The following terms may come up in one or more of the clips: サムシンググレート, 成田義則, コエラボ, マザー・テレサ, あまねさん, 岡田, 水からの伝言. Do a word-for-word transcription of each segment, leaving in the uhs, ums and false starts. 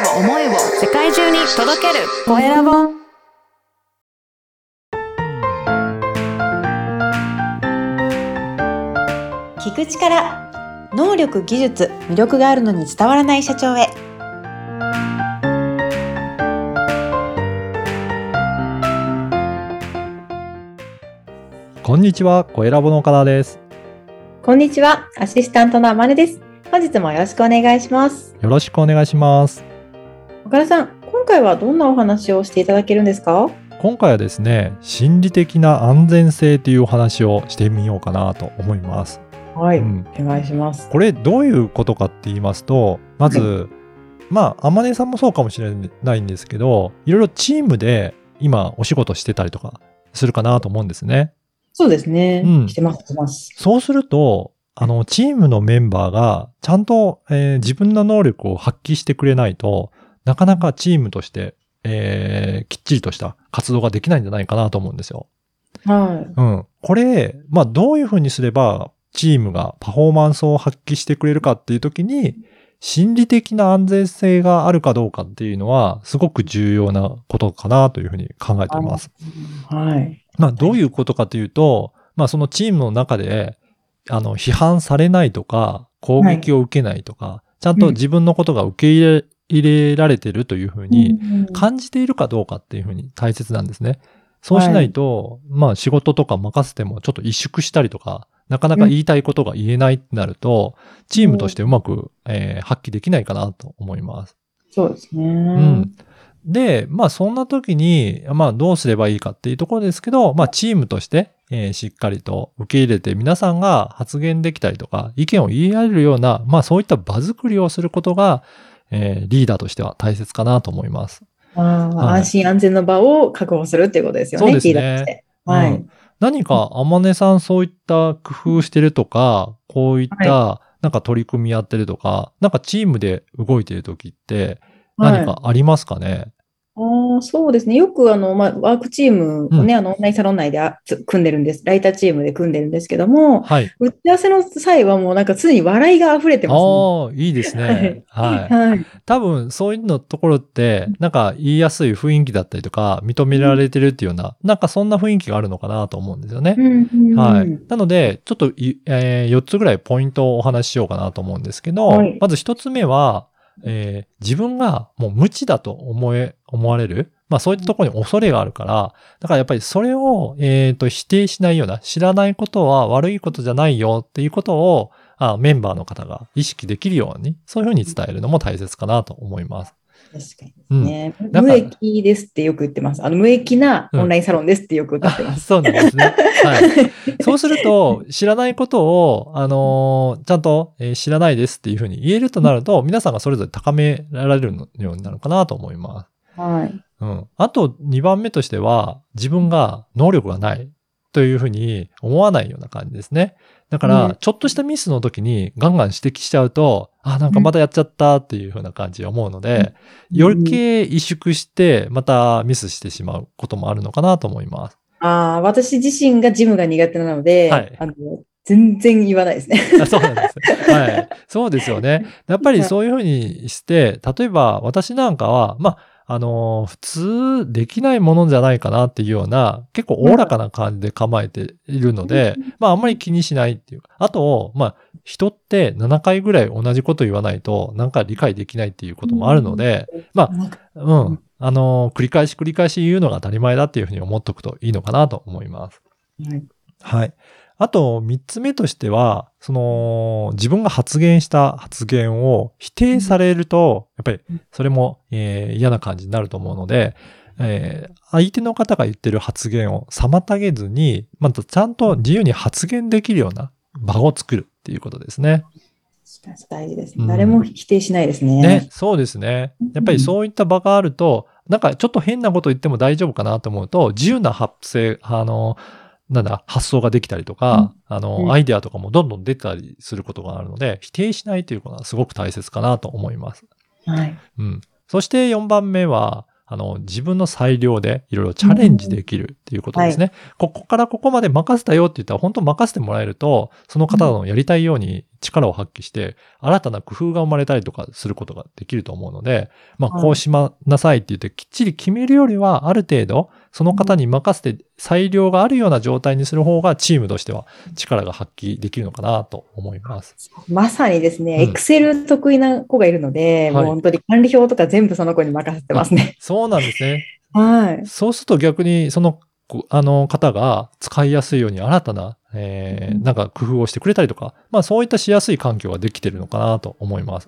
声を思いを世界中に届けるコエラボ。聞く力、能力、技術、魅力があるのに伝わらない社長へ。こんにちは、コエラボの岡田です。こんにちは、アシスタントのあまねです。本日もよろしくお願いします。よろしくお願いします。岡田さん、今回はどんなお話をしていただけるんですか？今回はですね、心理的な安全性というお話をしてみようかなと思います。はい、うん、お願いします。これどういうことかって言いますと、まず、はい、まああまねさんもそうかもしれないんですけど、いろいろチームで今お仕事してたりとかするかなと思うんですね。そうですね、うん、してます、してます。そうするとあの、チームのメンバーがちゃんと、えー、自分の能力を発揮してくれないと、なかなかチームとして、えー、きっちりとした活動ができないんじゃないかなと思うんですよ。はい。うん。これ、まあ、どういうふうにすれば、チームがパフォーマンスを発揮してくれるかっていうときに、心理的な安全性があるかどうかっていうのは、すごく重要なことかなというふうに考えています。はい。まあ、どういうことかというと、まあ、そのチームの中で、あの、批判されないとか、攻撃を受けないとか、はい、ちゃんと自分のことが受け入れ、入れられてるというふうに感じているかどうかっていうふうに大切なんですね。そうしないと、はい、まあ仕事とか任せてもちょっと萎縮したりとか、なかなか言いたいことが言えないってなると、うん、チームとしてうまく、えー、発揮できないかなと思います。そうですね。うん。で、まあそんな時に、まあどうすればいいかっていうところですけど、まあチームとして、えー、しっかりと受け入れて皆さんが発言できたりとか意見を言い合えるような、まあそういった場作りをすることが、えー、リーダーとしては大切かなと思います。あ、はい、安心安全の場を確保するっていうことですよね。そうですね。リーダーとして。はい。うん、何かあまねさん、そういった工夫してるとか、こういったなんか取り組みやってるとか、はい、なんかチームで動いてるときって何かありますかね？はい、あ、そうですね。よくあの、まあ、ワークチームをね、うん、あのオンラインサロン内で組んでるんです。ライターチームで組んでるんですけども、はい、打ち合わせの際はもうなんか常に笑いが溢れてますね。あ、いいですね。はい、はいはい。多分そういうのところって、なんか言いやすい雰囲気だったりとか、認められてるっていうような、うん、なんかそんな雰囲気があるのかなと思うんですよね。うんうんうん、はい。なので、ちょっと、えー、よっつぐらいポイントをお話ししようかなと思うんですけど、はい、まずひとつめは、えー、自分がもう無知だと思え、思われる。まあそういったところに恐れがあるから、だからやっぱりそれを、えっと、否定しないような、知らないことは悪いことじゃないよっていうことを、あ、メンバーの方が意識できるように、そういうふうに伝えるのも大切かなと思います。確かにね、うん。無益ですってよく言ってます。あの、無益なオンラインサロンですってよく言ってます。うん、そうなんですね。はい。そうすると、知らないことを、あのー、ちゃんと、えー、知らないですっていうふうに言えるとなると、皆さんがそれぞれ高められるようになるかなと思います。はい。うん。あと、にばんめとしては、自分が能力がないというふうに思わないような感じですね。だから、ちょっとしたミスの時にガンガン指摘しちゃうと、あ、なんかまたやっちゃったっていう風な感じを思うので、余計萎縮して、またミスしてしまうこともあるのかなと思います。ああ、私自身がジムが苦手なので、はい、あの全然言わないですね。そうなんです。はい。そうですよね。やっぱりそういう風にして、例えば私なんかは、まあ、あの、普通できないものじゃないかなっていうような、結構おおらかな感じで構えているので、まああんまり気にしないっていう。あと、まあ人ってななかいぐらい同じこと言わないとなんか理解できないっていうこともあるので、まあ、うん、あの、繰り返し繰り返し言うのが当たり前だっていうふうに思っとくといいのかなと思います。はい。はい。あと、三つ目としては、その、自分が発言した発言を否定されると、やっぱり、それも、えー、嫌な感じになると思うので、えー、相手の方が言ってる発言を妨げずに、またちゃんと自由に発言できるような場を作るっていうことですね。大事ですね。誰も否定しないですね。うん、ね、そうですね。やっぱりそういった場があると、なんかちょっと変なこと言っても大丈夫かなと思うと、自由な発声、あの、なんだ、発想ができたりとか、うん、あの、うん、アイデアとかもどんどん出たりすることがあるので、否定しないということはすごく大切かなと思います。はい。うん。そしてよんばんめは、あの、自分の裁量でいろいろチャレンジできるっっていうことですね、はい、ここからここまで任せたよって言ったら本当任せてもらえるとその方のやりたいように力を発揮して新たな工夫が生まれたりとかすることができると思うので、まあ、こうしまなさいって言ってきっちり決めるよりはある程度その方に任せて裁量があるような状態にする方がチームとしては力が発揮できるのかなと思います。まさにですね、うん、Excel 得意な子がいるので、はい、もう本当に管理表とか全部その子に任せてますね。そうなんですね。はい。そうすると逆にそのあの方が使いやすいように新たな、えー、なんか工夫をしてくれたりとか、まあそういったしやすい環境ができてるのかなと思います。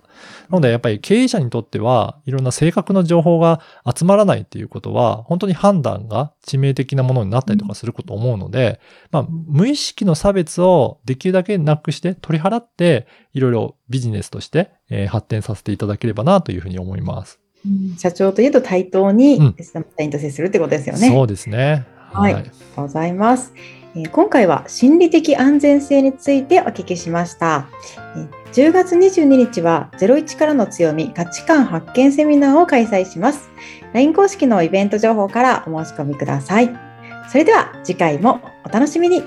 なのでやっぱり経営者にとってはいろんな正確な情報が集まらないっていうことは本当に判断が致命的なものになったりとかすることを思うので、まあ無意識の差別をできるだけなくして取り払っていろいろビジネスとして、えー、発展させていただければなというふうに思います。社長といえど対等にエスナ社員と接するってことですよね。うん、そうですね。はい、ありがとうございます。今回は心理的安全性についてお聞きしました。じゅうがつにじゅうににちはゼロイチからの強み価値観発見セミナーを開催します。ライン 公式のイベント情報からお申し込みください。それでは次回もお楽しみに。